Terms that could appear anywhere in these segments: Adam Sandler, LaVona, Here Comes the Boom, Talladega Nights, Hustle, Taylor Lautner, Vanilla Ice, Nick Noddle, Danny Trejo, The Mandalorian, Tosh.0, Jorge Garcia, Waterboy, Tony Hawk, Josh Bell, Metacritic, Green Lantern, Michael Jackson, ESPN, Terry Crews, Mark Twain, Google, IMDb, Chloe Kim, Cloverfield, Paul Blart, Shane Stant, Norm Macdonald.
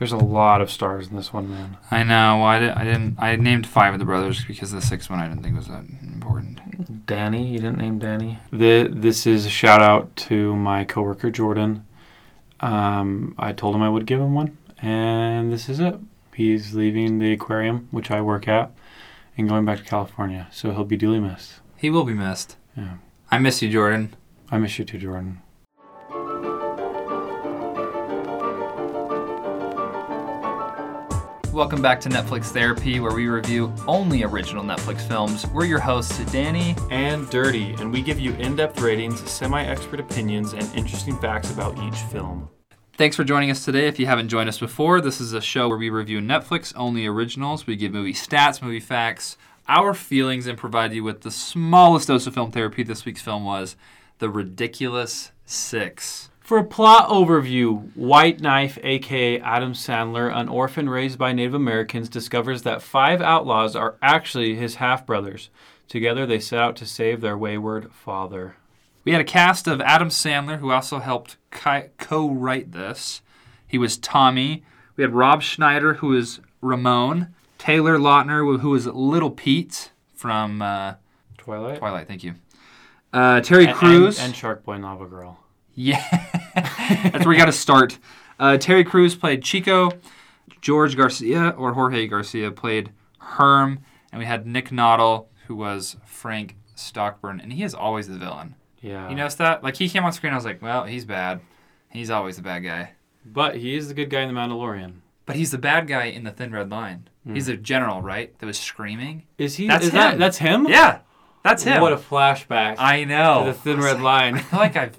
There's a lot of stars in this one, man. I know. Well, I named five of the brothers because the sixth one I didn't think was that important. Danny? You didn't name Danny? This is a shout out to my coworker, Jordan. I told him I would give him one, and this is it. He's leaving the aquarium, which I work at, and going back to California. So he'll be duly missed. He will be missed. Yeah. I miss you, Jordan. I miss you too, Jordan. Welcome back to Netflix Therapy, where we review only original Netflix films. We're your hosts, Danny and Dirty, and we give you in-depth ratings, semi-expert opinions, and interesting facts about each film. Thanks for joining us today. If you haven't joined us before, this is a show where we review Netflix only originals. We give movie stats, movie facts, our feelings, and provide you with the smallest dose of film therapy. This week's film was The Ridiculous Six. For a plot overview, White Knife, a.k.a. Adam Sandler, an orphan raised by Native Americans, discovers that five outlaws are actually his half-brothers. Together, they set out to save their wayward father. We had a cast of Adam Sandler, who also helped co-write this. He was Tommy. We had Rob Schneider, who is Ramon. Taylor Lautner, who is Little Pete from... Twilight, thank you. Terry Crews. And Sharkboy Novel Girl. Yeah, that's where you got to start. Terry Crews played Chico. George Garcia, or Jorge Garcia, played Herm. And we had Nick Noddle, who was Frank Stockburn. And he is always the villain. Yeah. You notice that? Like, he came on screen, I was like, well, he's bad. He's always the bad guy. But he is the good guy in The Mandalorian. But he's the bad guy in The Thin Red Line. Mm. He's a general, right? That was screaming. Is he? That's him. That's him? Yeah, that's him. What a flashback. I know. To The Thin Red Line. I feel like I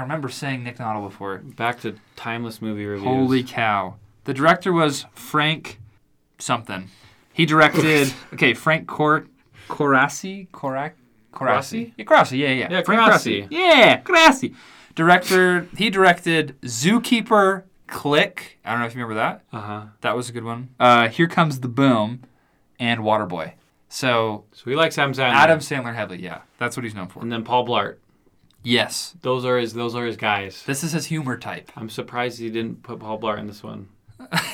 remember saying Nick Noddle before. Back to timeless movie reviews. Holy cow. The director was Frank something. He directed... okay, Frank Coraci? Coraci? Yeah, Coraci, yeah. Yeah, Frank Coraci. Yeah, Coraci. He directed Zookeeper, Click. I don't know if you remember that. Uh-huh. That was a good one. Here Comes the Boom, and Waterboy. So he likes Adam Sandler heavily, yeah. That's what he's known for. And then Paul Blart. Yes. Those are his guys. This is his humor type. I'm surprised he didn't put Paul Blart in this one.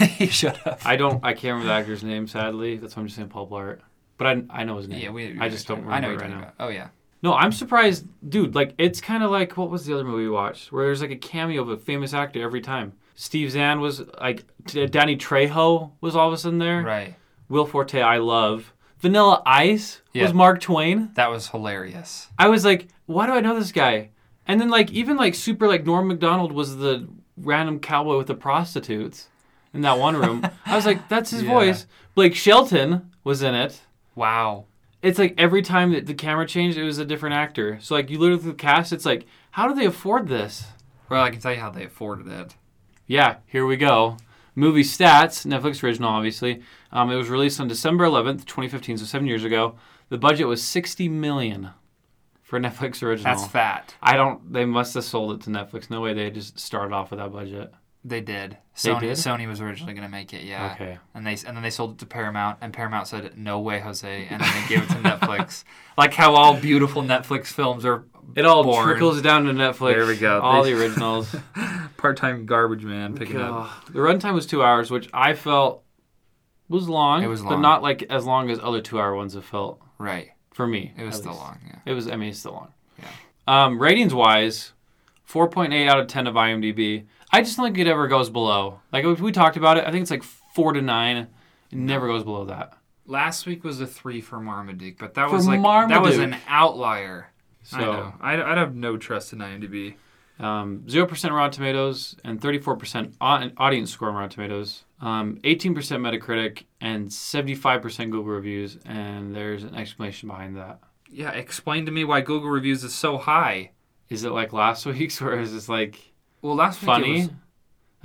He should have. I can't remember the actor's name, sadly. That's why I'm just saying Paul Blart. But I know his name. Yeah, I just don't remember it right now. Oh, yeah. No, I'm surprised. Dude, like, it's kind of like, what was the other movie we watched? Where there's like a cameo of a famous actor every time. Steve Zahn was, like, Danny Trejo was all of a sudden there. Right. Will Forte, I love. Vanilla Ice was Mark Twain. That was hilarious. I was like, why do I know this guy? And then even Norm Macdonald was the random cowboy with the prostitutes in that one room. I was like, that's his voice. Blake Shelton was in it. Wow. It's like every time that the camera changed, it was a different actor. So you literally the cast, it's like, how do they afford this? Well, I can tell you how they afforded it. Yeah, here we go. Movie stats, Netflix original, obviously. It was released on December 11th, 2015, so 7 years ago. The budget was $60 million for Netflix original. That's fat. They must have sold it to Netflix. No way they just started off with that budget. They did. Sony was originally going to make it, yeah. Okay. And then they sold it to Paramount, and Paramount said, no way, Jose, and then they gave it to Netflix. Like how all beautiful Netflix films are trickles down to Netflix. There we go. All the originals. Part-time garbage man picking up. The runtime was 2 hours, which I felt was long. It was long. But not as long as other 2 hour ones have felt. Right. For me. It was still long, yeah. It's still long. Yeah. Ratings-wise, 4.8 out of 10 of IMDb. I just don't think it ever goes below. If we talked about it, I think it's 4 to 9. It never goes below that. Last week was a 3 for Marmaduke, but that was Marmaduke. That was an outlier. So I know. I'd have no trust in IMDb. 0% Rotten Tomatoes and 34% audience score on Rotten Tomatoes, 18% Metacritic, and 75% Google reviews, and there's an explanation behind that. Yeah, explain to me why Google reviews is so high. Is it like last week's, or is this last week funny? It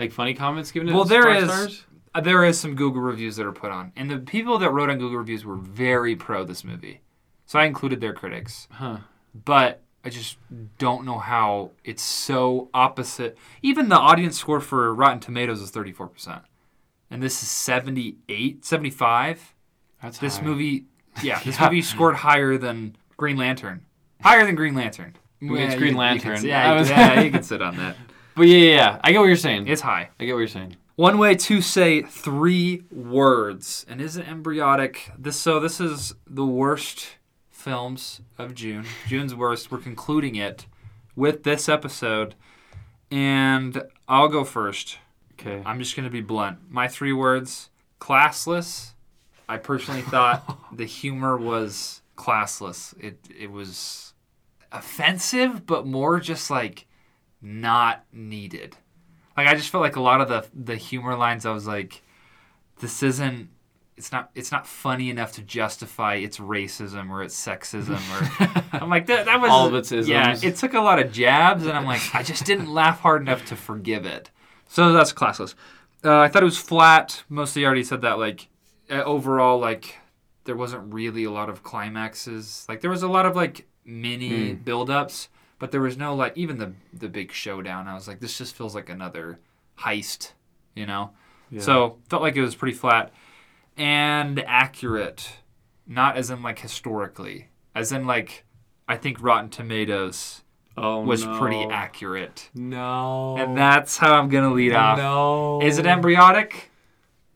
was... funny comments given to stars? There is some Google reviews that are put on, and the people that wrote on Google reviews were very pro this movie, so I included their critics. Huh. But... I just don't know how it's so opposite. Even the audience score for Rotten Tomatoes is 34%. And this is 78, 75. That's this high. Movie, yeah, this movie scored higher than Green Lantern. Higher than Green Lantern. It's Green Lantern. You can sit on that. But yeah, I get what you're saying. It's high. I get what you're saying. One way to say 3 words. And is it embryotic? This is the worst films of June. June's worst. We're concluding it with this episode. And I'll go first. Okay. I'm just going to be blunt. My 3 words, classless. I personally thought the humor was classless. It was offensive, but more just like not needed. Like, I just felt like a lot of the humor lines, I was like, this isn't, it's not funny enough to justify its racism or its sexism or, I'm like, that was, all of its isms. Yeah, it took a lot of jabs, and I'm like, I just didn't laugh hard enough to forgive it. So that's classless. I thought it was flat, mostly already said that, like, overall, like, there wasn't really a lot of climaxes. Like, there was a lot of, like, mini build-ups. But there was no, like, even the big showdown. I was like, this just feels like another heist, you know? Yeah. So, felt like it was pretty flat. And accurate. Not as in, like, historically. As in, like, I think Rotten Tomatoes was pretty accurate. No. And that's how I'm going to lead off. No. Is it embryotic?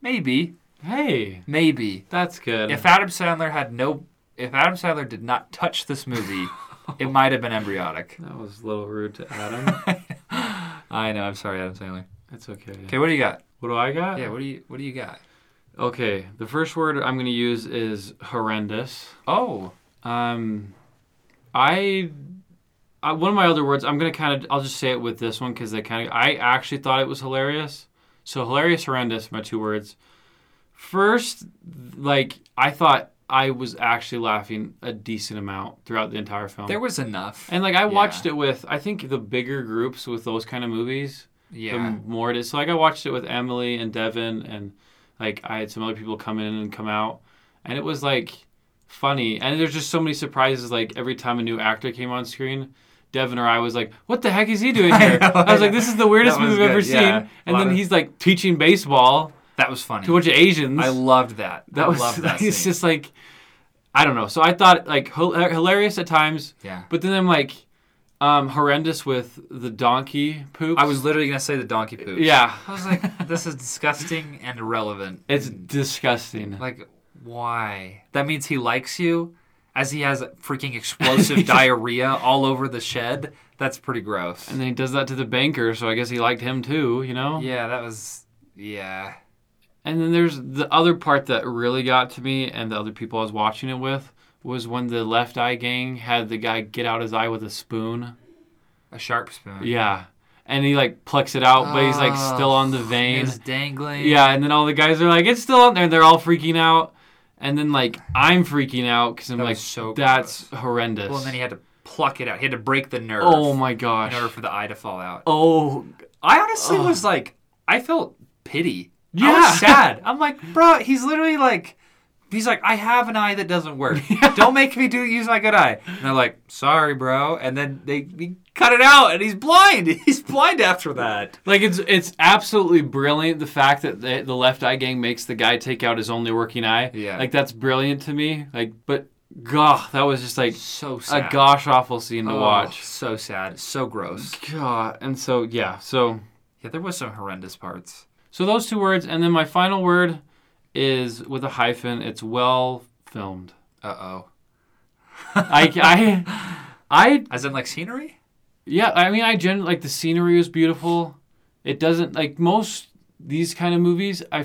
Maybe. Hey. Maybe. That's good. If Adam Sandler did not touch this movie... It might have been embryotic. That was a little rude to Adam. I know. I'm sorry, Adam Sandler. It's okay. Okay, what do you got? What do I got? Yeah, what do you got? Okay, the first word I'm going to use is horrendous. Oh. One of my other words, I'll just say it with this one because I actually thought it was hilarious. So hilarious, horrendous, my 2 words. First, like, I thought... I was actually laughing a decent amount throughout the entire film. There was enough. And, like, I watched it with, I think, the bigger groups with those kind of movies. Yeah. The more it is. So, like, I watched it with Emily and Devin, and, like, I had some other people come in and come out. And it was, like, funny. And there's just so many surprises, like, every time a new actor came on screen, Devin or I was like, what the heck is he doing here? I was like, this is the weirdest movie I've ever seen. And then he's, like, teaching baseball. That was funny. To a bunch of Asians. I loved that. I loved that scene. It's just like, I don't know. So I thought, like, hilarious at times. Yeah. But then I'm like, horrendous with the donkey poops. I was literally going to say the donkey poops. Yeah. I was like, this is disgusting and irrelevant. It's disgusting. Like, why? That means he likes you as he has freaking explosive diarrhea all over the shed. That's pretty gross. And then he does that to the banker, so I guess he liked him too, you know? Yeah, that was, yeah. And then there's the other part that really got to me and the other people I was watching it with was when the Left Eye Gang had the guy get out his eye with a spoon. A sharp spoon. Yeah. And he, like, plucks it out, but he's, like, still on the vein. It's dangling. Yeah, and then all the guys are like, it's still on there. They're all freaking out. And then, like, I'm freaking out because I'm like, so that's horrendous. Well, and then he had to pluck it out. He had to break the nerve. Oh, my gosh. In order for the eye to fall out. Oh. I honestly was like, I felt pity. Yeah. I was sad. I'm like, bro, he's literally like, I have an eye that doesn't work. Yeah. Don't make me use my good eye. And they're like, sorry, bro. And then they cut it out, and he's blind. He's blind after that. Like, it's absolutely brilliant, the fact that the Left Eye Gang makes the guy take out his only working eye. Yeah. Like, that's brilliant to me. Like, but, gosh, that was just, like, so sad. A gosh-awful scene to watch. So sad. So gross. God. And so, yeah. So, yeah, there was some horrendous parts. So those 2 words, and then my final word is with a hyphen. It's well filmed. Uh-oh. I as in, like, scenery? Yeah, I mean, I generally, like, the scenery was beautiful. It doesn't, like, most these kind of movies, I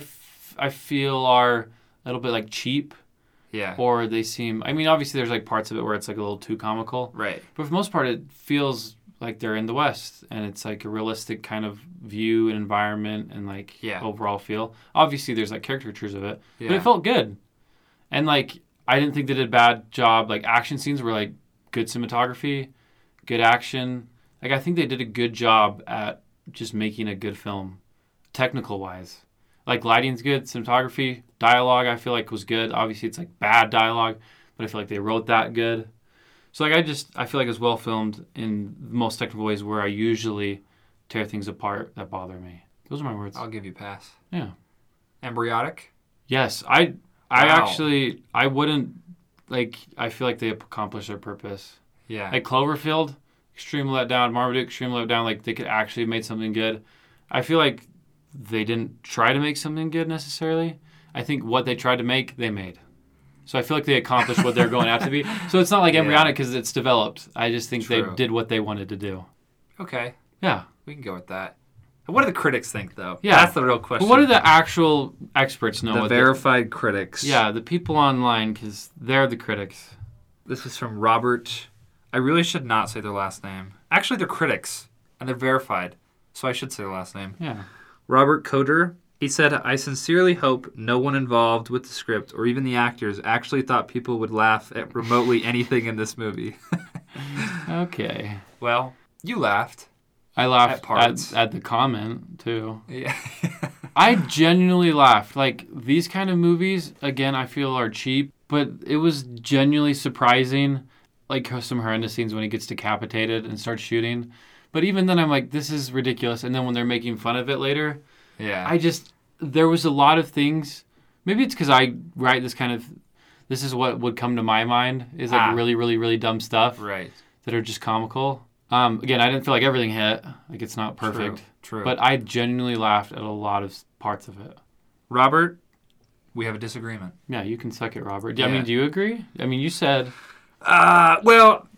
feel are a little bit, like, cheap. Yeah. Or they seem, I mean, obviously there's, like, parts of it where it's, like, a little too comical. Right. But for the most part, it feels like they're in the West, and it's like a realistic kind of view and environment and, like, overall feel. Obviously there's, like, caricatures of it, but it felt good. And, like, I didn't think they did a bad job. Like, action scenes were, like, good cinematography, good action. Like, I think they did a good job at just making a good film, technical wise. Like, lighting's good, cinematography, dialogue I feel like was good. Obviously it's, like, bad dialogue, but I feel like they wrote that good. So, like, I feel like it's well filmed in the most technical ways where I usually tear things apart that bother me. Those are my words. I'll give you a pass. Yeah. Embryotic? Yes. I actually, I wouldn't, like, I feel like they accomplished their purpose. Yeah. Like, Cloverfield, extremely let down. Marmaduke, extremely let down. Like, they could actually have made something good. I feel like they didn't try to make something good necessarily. I think what they tried to make, they made. So I feel like they accomplished what they're going out to be. So it's not like embryonic because it's developed. I just think they did what they wanted to do. Okay. Yeah. We can go with that. What do the critics think, though? Yeah. That's the real question. But what do the actual experts know? The verified critics. Yeah, the people online, because they're the critics. This is from Robert. I really should not say their last name. Actually, they're critics, and they're verified, so I should say their last name. Yeah. Robert Coder. He said, I sincerely hope no one involved with the script or even the actors actually thought people would laugh at remotely anything in this movie. Okay. Well, you laughed. I laughed at the comment, too. Yeah. I genuinely laughed. Like, these kind of movies, again, I feel are cheap, but it was genuinely surprising. Like, some horrendous scenes when he gets decapitated and starts shooting. But even then, I'm like, this is ridiculous. And then when they're making fun of it later... Yeah. There was a lot of things. Maybe it's because I write this is what would come to my mind is like really, really, really dumb stuff. Right. That are just comical. Again, I didn't feel like everything hit. Like it's not perfect. True. But I genuinely laughed at a lot of parts of it. Robert, we have a disagreement. Yeah, you can suck it, Robert. Yeah. I mean, do you agree? I mean, you said. Well,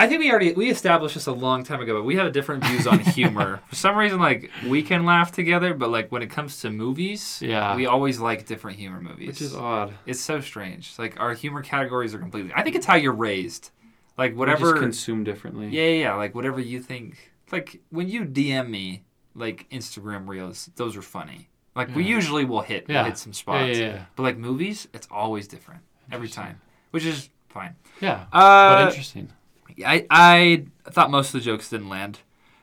I think we established this a long time ago, but we have different views on humor. For some reason, like, we can laugh together, but, like, when it comes to movies, we always like different humor movies. Which is odd. It's so strange. Like, our humor categories are completely... I think it's how you're raised. Like, whatever... We just consume differently. Yeah. Like, whatever you think... Like, when you DM me, like, Instagram Reels, those are funny. Like, we usually will hit some spots. Yeah. But, like, movies, it's always different. Every time. Which is fine. Yeah. But interesting. I thought most of the jokes didn't land.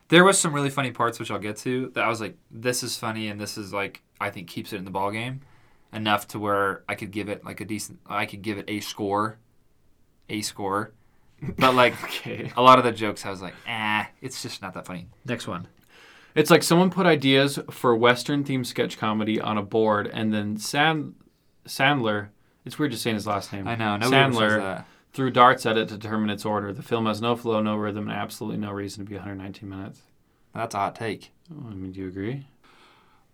There was some really funny parts, which I'll get to, that I was like, this is funny, and this is like, I think keeps it in the ballgame enough to where I could give it like a score. But like, a lot of the jokes, I was like, it's just not that funny. Next one. It's like someone put ideas for Western-themed sketch comedy on a board, and then Sandler, it's weird just saying his last name. I know. Sandler threw darts at it to determine its order. The film has no flow, no rhythm, and absolutely no reason to be 119 minutes. That's a hot take. I mean, do you agree?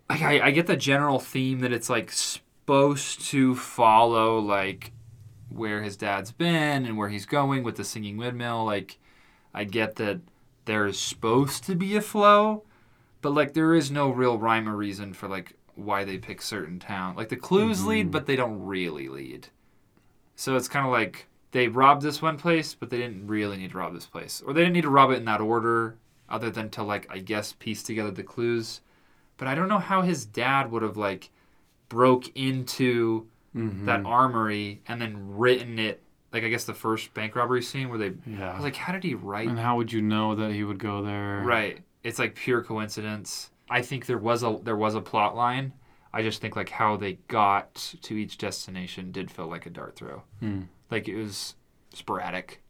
I get the general theme that it's, like, supposed to follow, like, where his dad's been and where he's going with the singing windmill. Like, I get that there's supposed to be a flow, but, like, there is no real rhyme or reason for, like, why they pick certain town. Like, the clues lead, but they don't really lead. So it's kind of like... They robbed this one place, but they didn't really need to rob this place. Or they didn't need to rob it in that order, other than to, like, I guess, piece together the clues. But I don't know how his dad would have, like, broke into that armory and then written it. Like, I guess the first bank robbery scene where they... Yeah. I was like, how did he write... And how would you know that he would go there? Right. It's, like, pure coincidence. I think there was a plot line. I just think, like, how they got to each destination did feel like a dart throw. Hmm. Like, it was sporadic.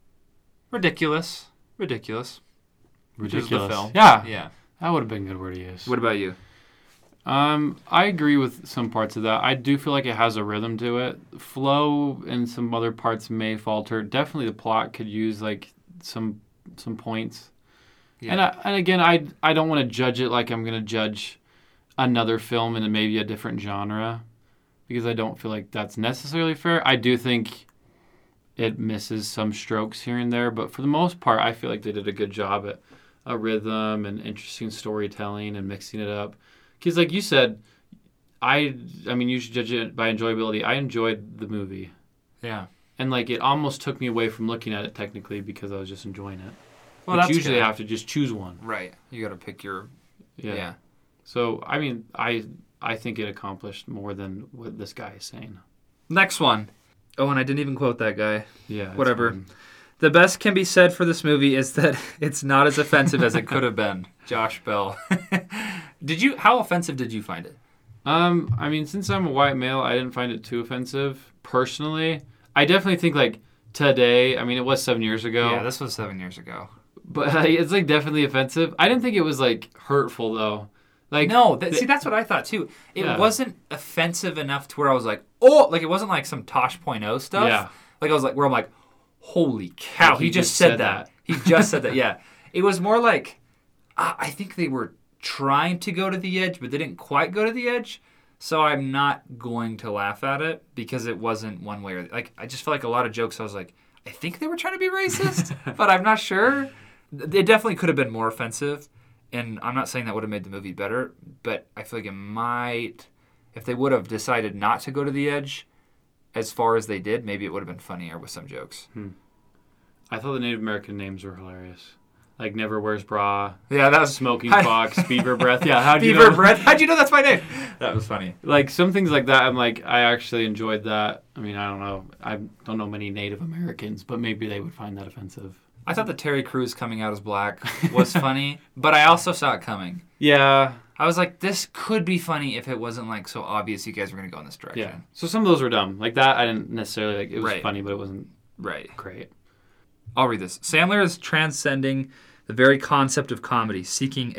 Ridiculous. The film. Yeah. That would have been a good word to use. What about you? I agree with some parts of that. I do feel like it has a rhythm to it. Flow and some other parts may falter. Definitely the plot could use, like, some points. Yeah. And again, I don't want to judge it like I'm going to judge another film in maybe a different genre because I don't feel like that's necessarily fair. I do think... It misses some strokes here and there, but for the most part, I feel like they did a good job at a rhythm and interesting storytelling and mixing it up. Because like you said, I mean, you should judge it by enjoyability. I enjoyed the movie. Yeah. And like it almost took me away from looking at it technically because I was just enjoying it. Well, that's usually good. I have to just choose one. Right. You got to pick your... Yeah. So, I mean, I think it accomplished more than what this guy is saying. Next one. Oh, and I didn't even quote that guy. Yeah. Whatever. The best can be said for this movie is that it's not as offensive as it could have been. Josh Bell. How offensive did you find it? I mean, since I'm a white male, I didn't find it too offensive. Personally, I definitely think like today, I mean, it was 7 years ago. Yeah, this was 7 years ago. But it's like definitely offensive. I didn't think it was like hurtful though. Like, no, that's what I thought, too. It wasn't offensive enough to where I was like, oh, like it wasn't like some Tosh.0 stuff. Yeah. Like I was like, where I'm like, holy cow, like he just said that. He just said that, yeah. It was more like, I think they were trying to go to the edge, but they didn't quite go to the edge. So I'm not going to laugh at it because it wasn't one way or the, like. I just felt like a lot of jokes. I was like, I think they were trying to be racist, but I'm not sure. It definitely could have been more offensive, and I'm not saying that would have made the movie better, but I feel like it might. If they would have decided not to go to the edge as far as they did, maybe it would have been funnier with some jokes. I thought the Native American names were hilarious. Like Never Wears Bra. Yeah, that was Smoking Fox, Beaver Breath. Yeah, how'd you know? Beaver Breath. How'd you know that's my name? That was funny. Like some things like that, I'm like, I actually enjoyed that. I mean, I don't know. I don't know many Native Americans, but maybe they would find that offensive. I thought the Terry Crews coming out as black was funny, but I also saw it coming. Yeah. I was like, this could be funny if it wasn't like so obvious you guys were going to go in this direction. Yeah. So some of those were dumb. Like that, I didn't necessarily like. It was funny, but it wasn't great. I'll read this. Sandler is transcending the very concept of comedy, seeking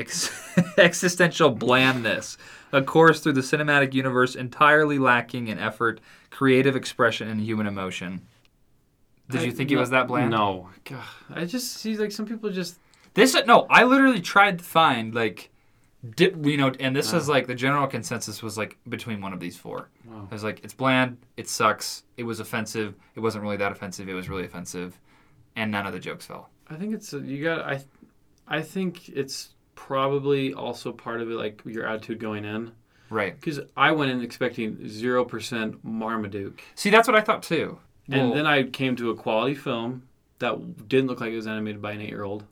existential blandness, a course through the cinematic universe entirely lacking in effort, creative expression, and human emotion. Did you think it was that bland? No. God, I just see like some people just... No, I literally tried to find like, and this is like the general consensus was like between one of these four. Wow. I was like, it's bland, it sucks, it was offensive, it wasn't really that offensive, it was really offensive, and none of the jokes fell. I think it's I think it's probably also part of it, like your attitude going in, right? Because I went in expecting 0% Marmaduke. See, that's what I thought too. And then I came to a quality film that didn't look like it was animated by an 8-year-old,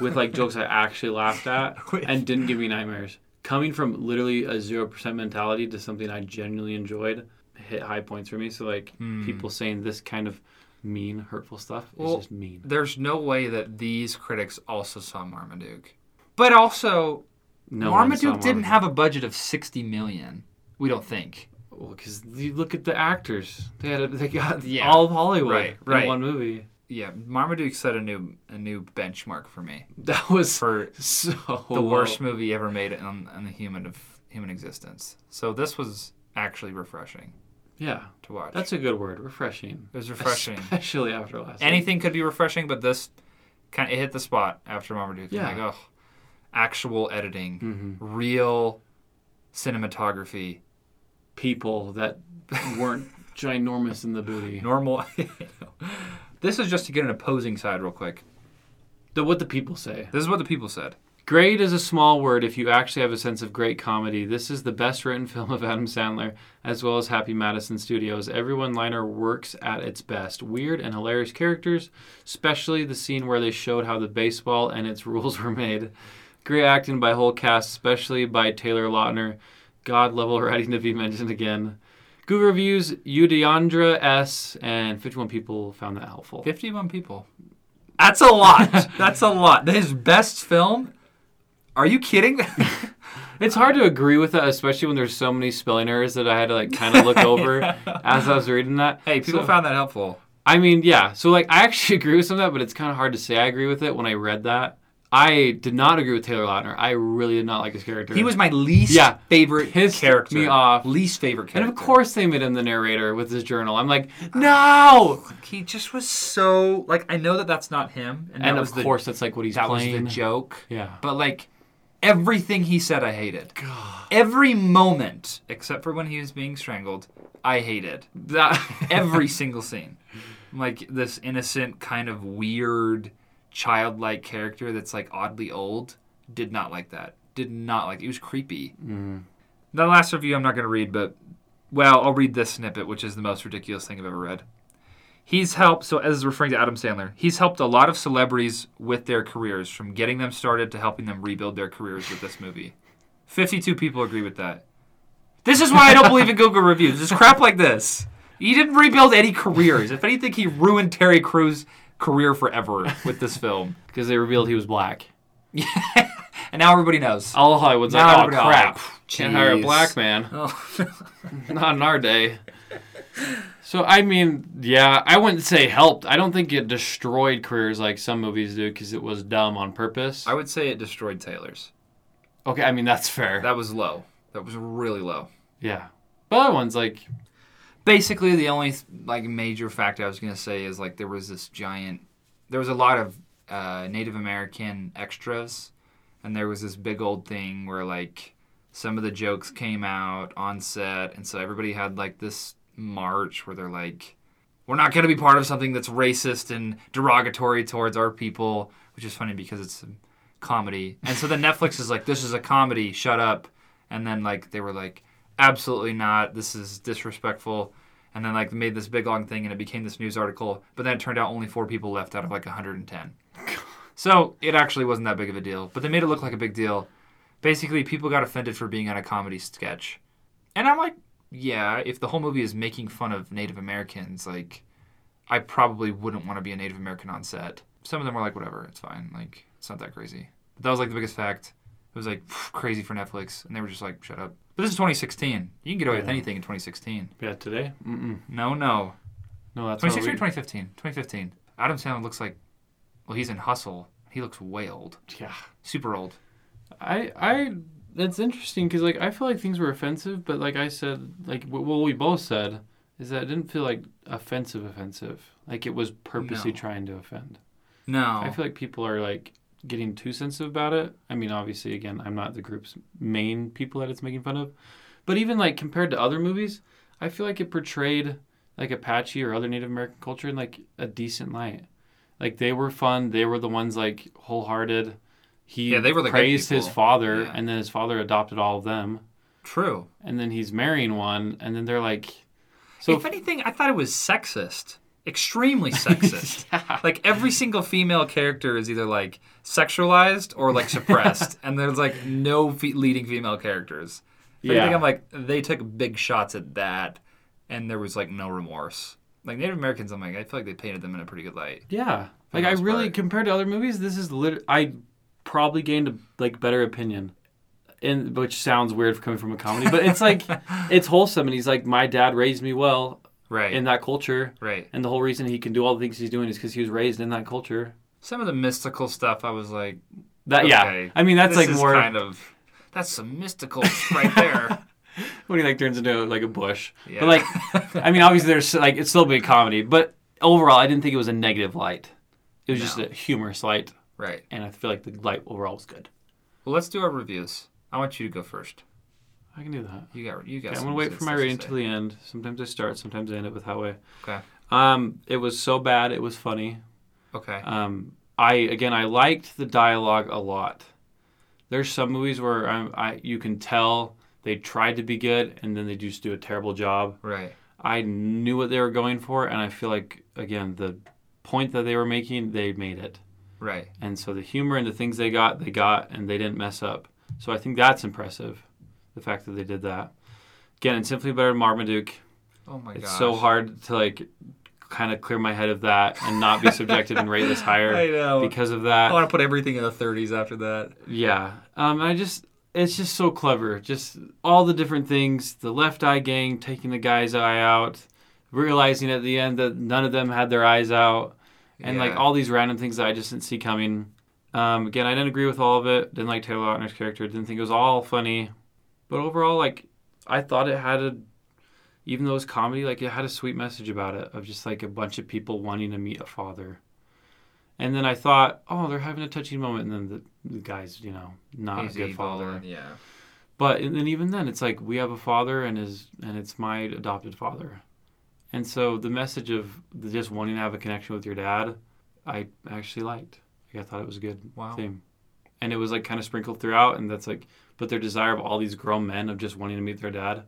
with like jokes I actually laughed at and didn't give me nightmares. Coming from literally a 0% mentality to something I genuinely enjoyed hit high points for me. So like people saying this kind of mean, hurtful stuff is just mean. There's no way that these critics also saw Marmaduke. But also, no Marmaduke didn't have a budget of $60 million, we don't think. Well, because you look at the actors. They got all of Hollywood in one movie. Yeah, Marmaduke set a new benchmark for me. That was the worst movie ever made in the human existence. So this was actually refreshing. Yeah, to watch. That's a good word. Refreshing. It was refreshing, especially after last week. Anything could be refreshing, but this kind of hit the spot after Marmaduke. Yeah, like, actual editing, real cinematography, people that weren't ginormous in the booty. Normal. This is just to get an opposing side real quick. What the people say. This is what the people said. Great is a small word if you actually have a sense of great comedy. This is the best written film of Adam Sandler, as well as Happy Madison Studios. Every one-liner works at its best. Weird and hilarious characters, especially the scene where they showed how the baseball and its rules were made. Great acting by whole cast, especially by Taylor Lautner. God-level writing to be mentioned again. Google Reviews, Udiandra S, and 51 people found that helpful. 51 people. That's a lot. That's a lot. His best film... Are you kidding? It's hard to agree with that, especially when there's so many spelling errors that I had to like kind of look over as I was reading that. Hey, people found that helpful. I mean, yeah. So like, I actually agree with some of that, but it's kind of hard to say I agree with it when I read that. I did not agree with Taylor Lautner. I really did not like his character. He was my least favorite character. Me off. Least favorite character. And of course they made him the narrator with his journal. I'm like, no! He just was so... Like, I know that that's not him. And of course that's like what he's playing. That was the joke. Yeah. But like... Everything he said, I hated. God. Every moment, except for when he was being strangled, I hated. Every single scene. Like, this innocent, kind of weird, childlike character that's, like, oddly old. Did not like that. Did not like it. It was creepy. Mm. The last review I'm not going to read, but, well, I'll read this snippet, which is the most ridiculous thing I've ever read. He's helped, so as referring to Adam Sandler, he's helped a lot of celebrities with their careers, from getting them started to helping them rebuild their careers with this movie. 52 people agree with that. This is why I don't believe in Google reviews. It's crap like this. He didn't rebuild any careers. If anything, he ruined Terry Crews' career forever with this film. Because they revealed he was black. Yeah. And now everybody knows. All Hollywood's now like, oh, crap. Can't hire a black man. Oh. Not in our day. So, I mean, yeah, I wouldn't say helped. I don't think it destroyed careers like some movies do because it was dumb on purpose. I would say it destroyed Taylor's. Okay, I mean, that's fair. That was low. That was really low. Yeah. But other ones, like... Basically, the only, like, major fact I was going to say is, like, there was this giant... There was a lot of Native American extras. and there was this big old thing where like some of the jokes came out on set, and so everybody had like this march where they're like, we're not going to be part of something that's racist and derogatory towards our people, which is funny because it's a comedy. And so then Netflix is like, this is a comedy, shut up. And then like they were like, absolutely not, this is disrespectful. And then like made this big long thing and it became this news article. But then it turned out only 4 people left out of like 110. So it actually wasn't that big of a deal. But they made it look like a big deal. Basically, people got offended for being on a comedy sketch. And I'm like, yeah, if the whole movie is making fun of Native Americans, like, I probably wouldn't want to be a Native American on set. Some of them were like, whatever, it's fine. Like, it's not that crazy. But that was like the biggest fact. It was like crazy for Netflix. And they were just like, shut up. But this is 2016. You can get away with anything in 2016. Yeah, today? Mm-mm. No. No, that's 2016 or 2015? 2015. Adam Sandler looks like, well, he's in Hustle. He looks way old. Yeah. Super old. I that's interesting because like I feel like things were offensive, but like I said, like what we both said is that it didn't feel like offensive. Like it was purposely trying to offend. No. I feel like people are like getting too sensitive about it. I mean, obviously, again, I'm not the group's main people that it's making fun of, but even like compared to other movies, I feel like it portrayed like Apache or other Native American culture in like a decent light. Like they were fun. They were the ones like wholehearted. He praised his father, and then his father adopted all of them. True. And then he's marrying one, and then they're like... So if anything, I thought it was sexist. Extremely sexist. Yeah. Like, every single female character is either, like, sexualized or, like, suppressed. And there's, like, no leading female characters. But I think I'm like, they took big shots at that, and there was, like, no remorse. Like, Native Americans, I'm like, I feel like they painted them in a pretty good light. Yeah. Like, I really, compared to other movies, this is literally... I probably gained a like better opinion, and which sounds weird coming from a comedy, but it's like it's wholesome. And he's like, my dad raised me well, right, in that culture, right, and the whole reason he can do all the things he's doing is because he was raised in that culture. Some of the mystical stuff, I was like, that okay, yeah. I mean, that's like more kind of that's some mystical right there. When he like turns into like a bush, yeah. But like, I mean, obviously there's like it's still a big comedy, but overall, I didn't think it was a negative light. It was just a humorous light. Right. And I feel like the light overall was good. Well, let's do our reviews. I want you to go first. I can do that. You got. Yeah, I'm going to wait for my rating until the end. Sometimes I start, sometimes I end it with Highway. Okay. It was so bad, it was funny. Okay. I liked the dialogue a lot. There's some movies where you can tell they tried to be good and then they just do a terrible job. Right. I knew what they were going for, and I feel like, again, the point that they were making, they made it. Right. And so the humor and the things they got, and they didn't mess up. So I think that's impressive, the fact that they did that. Again, it's simply better than Marmaduke. Oh, my God. It's so hard to, like, kind of clear my head of that and not be subjected and rate this higher. I know. Because of that. I want to put everything in the 30s after that. Yeah. It's just so clever. Just all the different things, the left eye gang taking the guy's eye out, realizing at the end that none of them had their eyes out. And, like, all these random things that I just didn't see coming. Again, I didn't agree with all of it. Didn't like Taylor Lautner's character. Didn't think it was all funny. But overall, like, I thought it had even though it was comedy, like, it had a sweet message about it of just, like, a bunch of people wanting to meet a father. And then I thought, oh, they're having a touching moment. And then the guy's, you know, not he's a good evil, father. Yeah. But and then even then, it's like, we have a father and it's my adopted father. And so the message of just wanting to have a connection with your dad, I actually liked. I thought it was a good theme. And it was like kind of sprinkled throughout, and that's like, but their desire of all these grown men of just wanting to meet their dad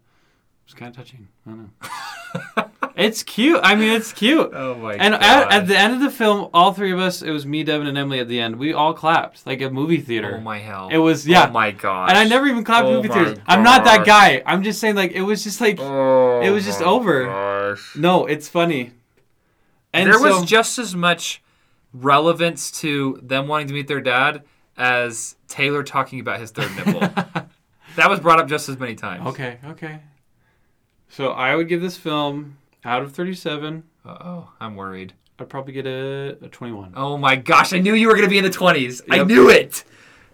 was kind of touching. I don't know. It's cute. I mean, it's cute. Oh my God. And at the end of the film, all three of us, it was me, Devin, and Emily at the end, we all clapped like a movie theater. Oh my hell. It was, yeah. Oh my gosh. And I never even clapped in movie theaters. Gosh. I'm not that guy. I'm just saying, like, it was just like, it was just over. God. No, it's funny. And there was just as much relevance to them wanting to meet their dad as Taylor talking about his third nipple. That was brought up just as many times. Okay. So I would give this film out of 37. Uh-oh, I'm worried. I'd probably get a 21. Oh my gosh, I knew you were going to be in the 20s. Yep. I knew it.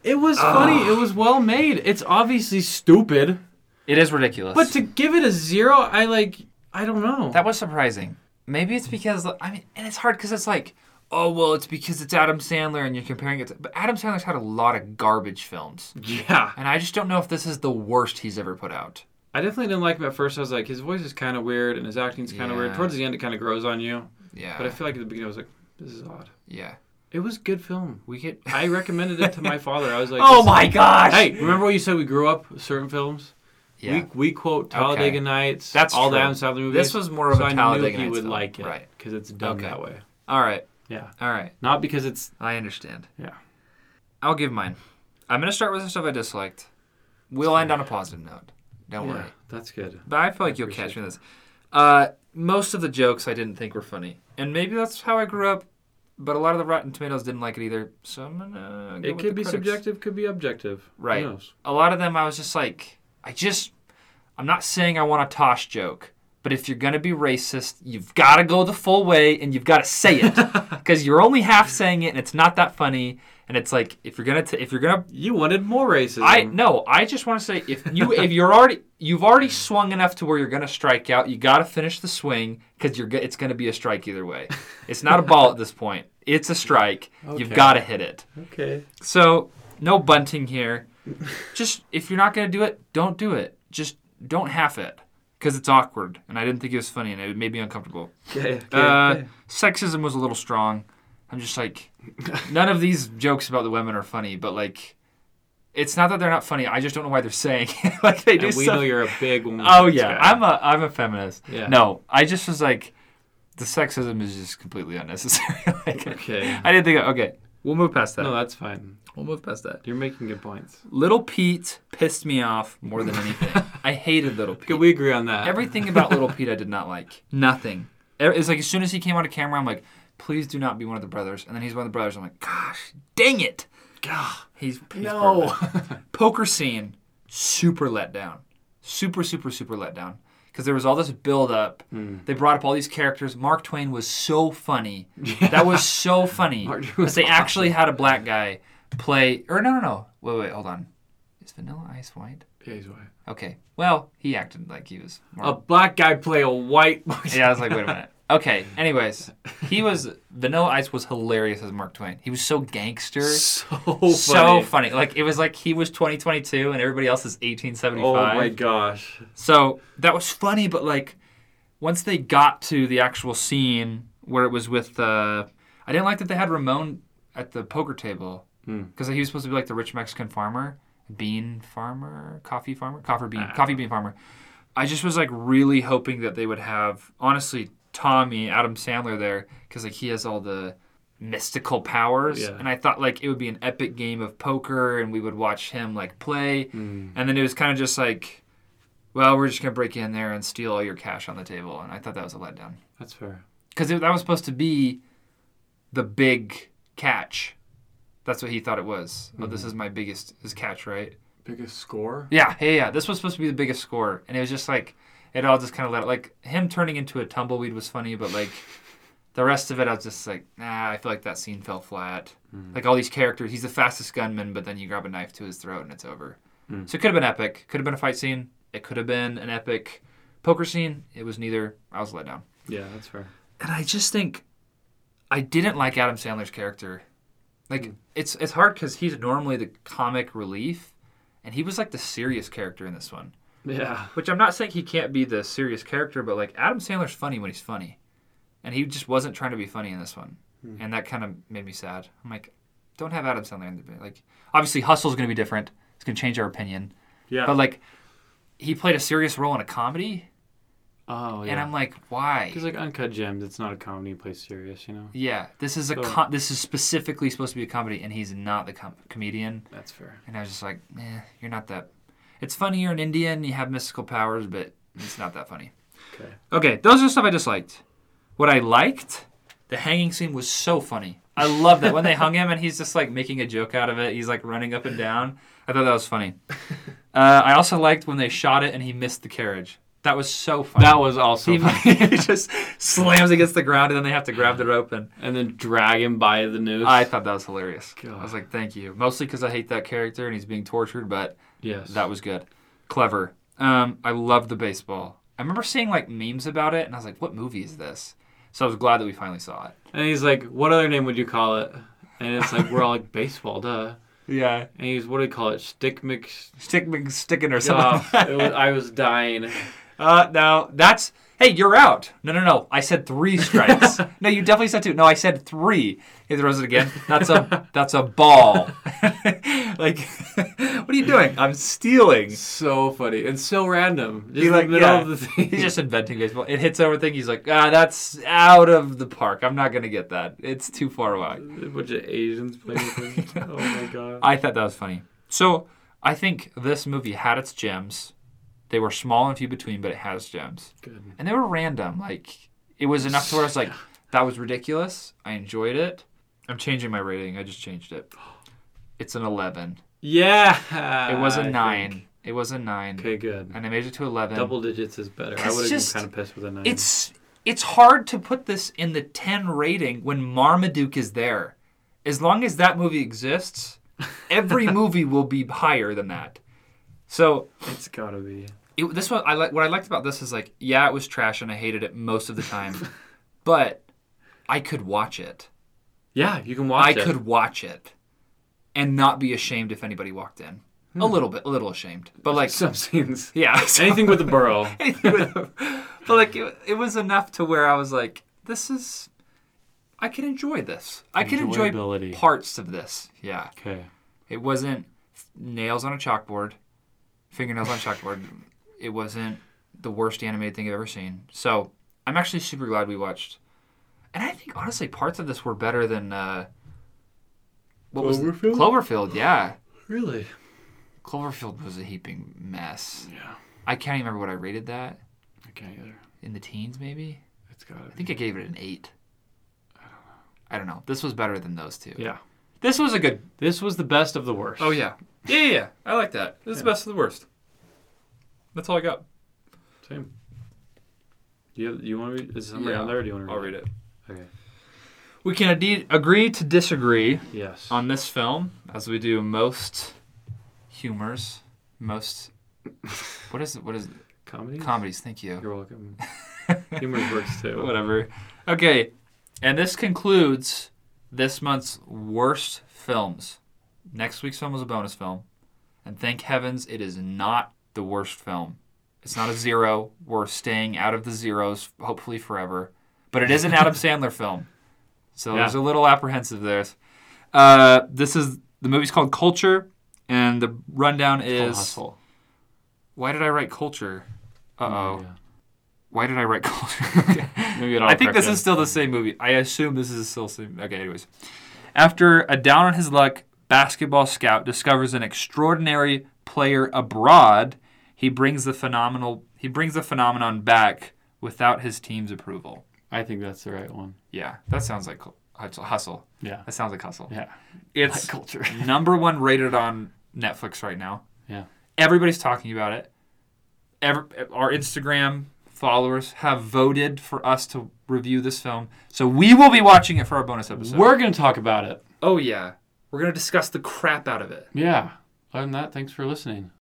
It was funny. It was well made. It's obviously stupid. It is ridiculous. But to give it a 0, I don't know. That was surprising. Maybe it's because, I mean, and it's hard because it's like, oh, well, it's because it's Adam Sandler and you're comparing it to... But Adam Sandler's had a lot of garbage films. Yeah. And I just don't know if this is the worst he's ever put out. I definitely didn't like him at first. I was like, his voice is kind of weird and his acting's kind of weird. Towards the end, it kind of grows on you. Yeah. But I feel like at the beginning, I was like, this is odd. Yeah. It was a good film. I recommended it to my father. I was like... oh, my gosh! Hey, remember what you said we grew up with certain films? Yeah. We quote Talladega Nights. That's all true. The Adam Sandler movies. This was more of a Talladega Nights. I knew he would like it. Right. Because it's done that way. All right. Yeah. All right. Not because it's... I understand. Yeah. I'll give mine. I'm going to start with the stuff I disliked. We'll end on a positive note. Don't worry. That's good. But I feel like you'll catch me in this. Most of the jokes I didn't think were funny. And maybe that's how I grew up, but a lot of the Rotten Tomatoes didn't like it either. So I'm going to go with the critics. It could be subjective, could be objective. Right. Who knows? A lot of them I was just like, I'm not saying I want a Tosh joke. But if you're going to be racist, you've got to go the full way and you've got to say it because you're only half saying it and it's not that funny. And it's like, if you're going to, you wanted more racism. I just want to say, if you've already swung enough to where you're going to strike out, you got to finish the swing because it's going to be a strike either way. It's not a ball at this point. It's a strike. Okay. You've got to hit it. Okay. So no bunting here. Just, if you're not going to do it, don't do it. Just don't half it. Because it's awkward, and I didn't think it was funny, and it made me uncomfortable. Okay. Sexism was a little strong. I'm just like, none of these jokes about the women are funny, but like, it's not that they're not funny. I just don't know why they're saying it. Like they do. And we know you're a big woman. Oh yeah, guy. I'm a feminist. Yeah. No, I just was like, the sexism is just completely unnecessary. Like, okay. I didn't think. Okay, we'll move past that. No, that's fine. We'll move past that. You're making good points. Little Pete pissed me off more than anything. I hated Little Pete. Can we agree on that? Everything about Little Pete I did not like. Nothing. It's like as soon as he came on camera, I'm like, please do not be one of the brothers. And then he's one of the brothers. I'm like, gosh, dang it. God, he's no. Poker scene, super let down. Super, super, super let down. Because there was all this build-up. Mm. They brought up all these characters. Mark Twain was so funny. Yeah. That was so funny. They actually had a black guy play... Or no. Wait, hold on. Is Vanilla Ice white? Yeah, he's white. Okay. Well, he acted like he was... More... A black guy play a white... Yeah, I was like, wait a minute. Okay, anyways. Vanilla Ice was hilarious as Mark Twain. He was so gangster. So funny. Like, it was like he was 2022 and everybody else is 1875. Oh my gosh. So, that was funny, but like, once they got to the actual scene where it was with... I didn't like that they had Ramon at the poker table. Because he was supposed to be like the rich Mexican coffee bean farmer. I just was like really hoping that they would have, honestly, Tommy, Adam Sandler there, because like he has all the mystical powers. Yeah. And I thought like it would be an epic game of poker and we would watch him like play. And then it was kind of just like, well, we're just going to break in there and steal all your cash on the table. And I thought that was a letdown. That's fair. Because that was supposed to be the big catch. That's what he thought it was. Oh, this is my biggest... His catch, right? Biggest score? Yeah. This was supposed to be the biggest score. And it was just like... It all just kind of let... Like, him turning into a tumbleweed was funny, but like... The rest of it, I was just like, nah, I feel like that scene fell flat. Like, all these characters... He's the fastest gunman, but then you grab a knife to his throat and it's over. So it could have been epic. Could have been a fight scene. It could have been an epic poker scene. It was neither. I was let down. Yeah, that's fair. And I just think... I didn't like Adam Sandler's character... Like, it's hard because he's normally the comic relief, and he was, like, the serious character in this one. Yeah. Which I'm not saying he can't be the serious character, but, like, Adam Sandler's funny when he's funny. And he just wasn't trying to be funny in this one. And that kind of made me sad. I'm like, don't have Adam Sandler in the... Like, obviously, Hustle's going to be different. It's going to change our opinion. Yeah. But, like, he played a serious role in a comedy. Oh, yeah. And I'm like, why? Because like Uncut Gems, it's not a comedy. Play serious, you know. Yeah, this is this is specifically supposed to be a comedy, and he's not the comedian. That's fair. And I was just like, you're not that. It's funny you're an Indian, you have mystical powers, but it's not that funny. Okay. Those are stuff I disliked. What I liked, the hanging scene was so funny. I love that when they hung him and he's just like making a joke out of it. He's like running up and down. I thought that was funny. I also liked when they shot it and he missed the carriage. That was so funny. That was also funny. He just slams against the ground, and then they have to grab the rope and then drag him by the noose. I thought that was hilarious. God. I was like, thank you. Mostly because I hate that character, and he's being tortured, but that was good. Clever. I love the baseball. I remember seeing, like, memes about it, and I was like, what movie is this? So I was glad that we finally saw it. And he's like, what other name would you call it? And it's like, we're all like, baseball, duh. Yeah. And he's, what do they call it? Stick McStickin' or something. Oh, I was dying. No, that's... Hey, you're out. No. I said 3 strikes. No, you definitely said 2. No, I said 3. He throws it again. That's a ball. Like, what are you doing? I'm stealing. So funny. And so random. Just he's like, in the middle of the thing. He's just inventing baseball. It hits over thing. He's like, that's out of the park. I'm not going to get that. It's too far away. A bunch of Asians playing with him. Oh, my God. I thought that was funny. So I think this movie had its gems. They were small and few between, but it has gems. Good. And they were random. Like, it was enough to where I was like, that was ridiculous. I enjoyed it. I'm changing my rating. I just changed it. It's an 11. Yeah. It was a 9. It was a 9. Okay, good. And I made it to 11. Double digits is better. I would have been kind of pissed with a 9. It's hard to put this in the 10 rating when Marmaduke is there. As long as that movie exists, every movie will be higher than that. So it's gotta be. This one, what I liked about this is like, yeah, it was trash and I hated it most of the time, but I could watch it. Yeah, you can watch it. I could watch it and not be ashamed if anybody walked in. Hmm. A little ashamed, but like some scenes. Yeah, so, anything with a burrow. But like it was enough to where I was like, I can enjoy this. I can enjoy parts of this. Yeah. Okay. It wasn't nails on a chalkboard. Fingernails on chalkboard. It wasn't the worst animated thing I've ever seen. So I'm actually super glad we watched. And I think, honestly, parts of this were better than... Cloverfield? Cloverfield, yeah. Really? Cloverfield was a heaping mess. Yeah. I can't even remember what I rated that. I can't either. In the teens, maybe? It's gotta be. I think I gave it an 8. I don't know. This was better than those two. Yeah. This was the best of the worst. Oh, yeah. Yeah. I like that. This is the best of the worst. That's all I got. Same. You want to read? Is somebody on there or do you want to read it? I'll read it. Okay. We can indeed agree to disagree on this film, as we do most humors. Most... What is it? Comedies? Comedies, thank you. You're welcome. Humor works too. Whatever. Okay. And this concludes this month's worst films. Next week's film was a bonus film. And thank heavens it is not the worst film. It's not a 0. We're staying out of the zeros, hopefully forever. But it is an Adam Sandler film. So there's a little apprehensive there. The movie's called Culture. And the rundown is... Hustle. Why did I write Culture? Uh-oh. Yeah. Why did I write Culture? Maybe I think this is still the same movie. I assume this is still the same... Okay, anyways. After a down on his luck... basketball scout discovers an extraordinary player abroad, he brings the phenomenon back without his team's approval. I think that's the right one. Yeah, that sounds like Hustle. Yeah. That sounds like Hustle. Yeah. It's like Culture. Number 1 rated on Netflix right now. Yeah. Everybody's talking about it. Our Instagram followers have voted for us to review this film, so we will be watching it for our bonus episode. We're going to talk about it. Oh, yeah. We're going to discuss the crap out of it. Yeah. Other than that, thanks for listening.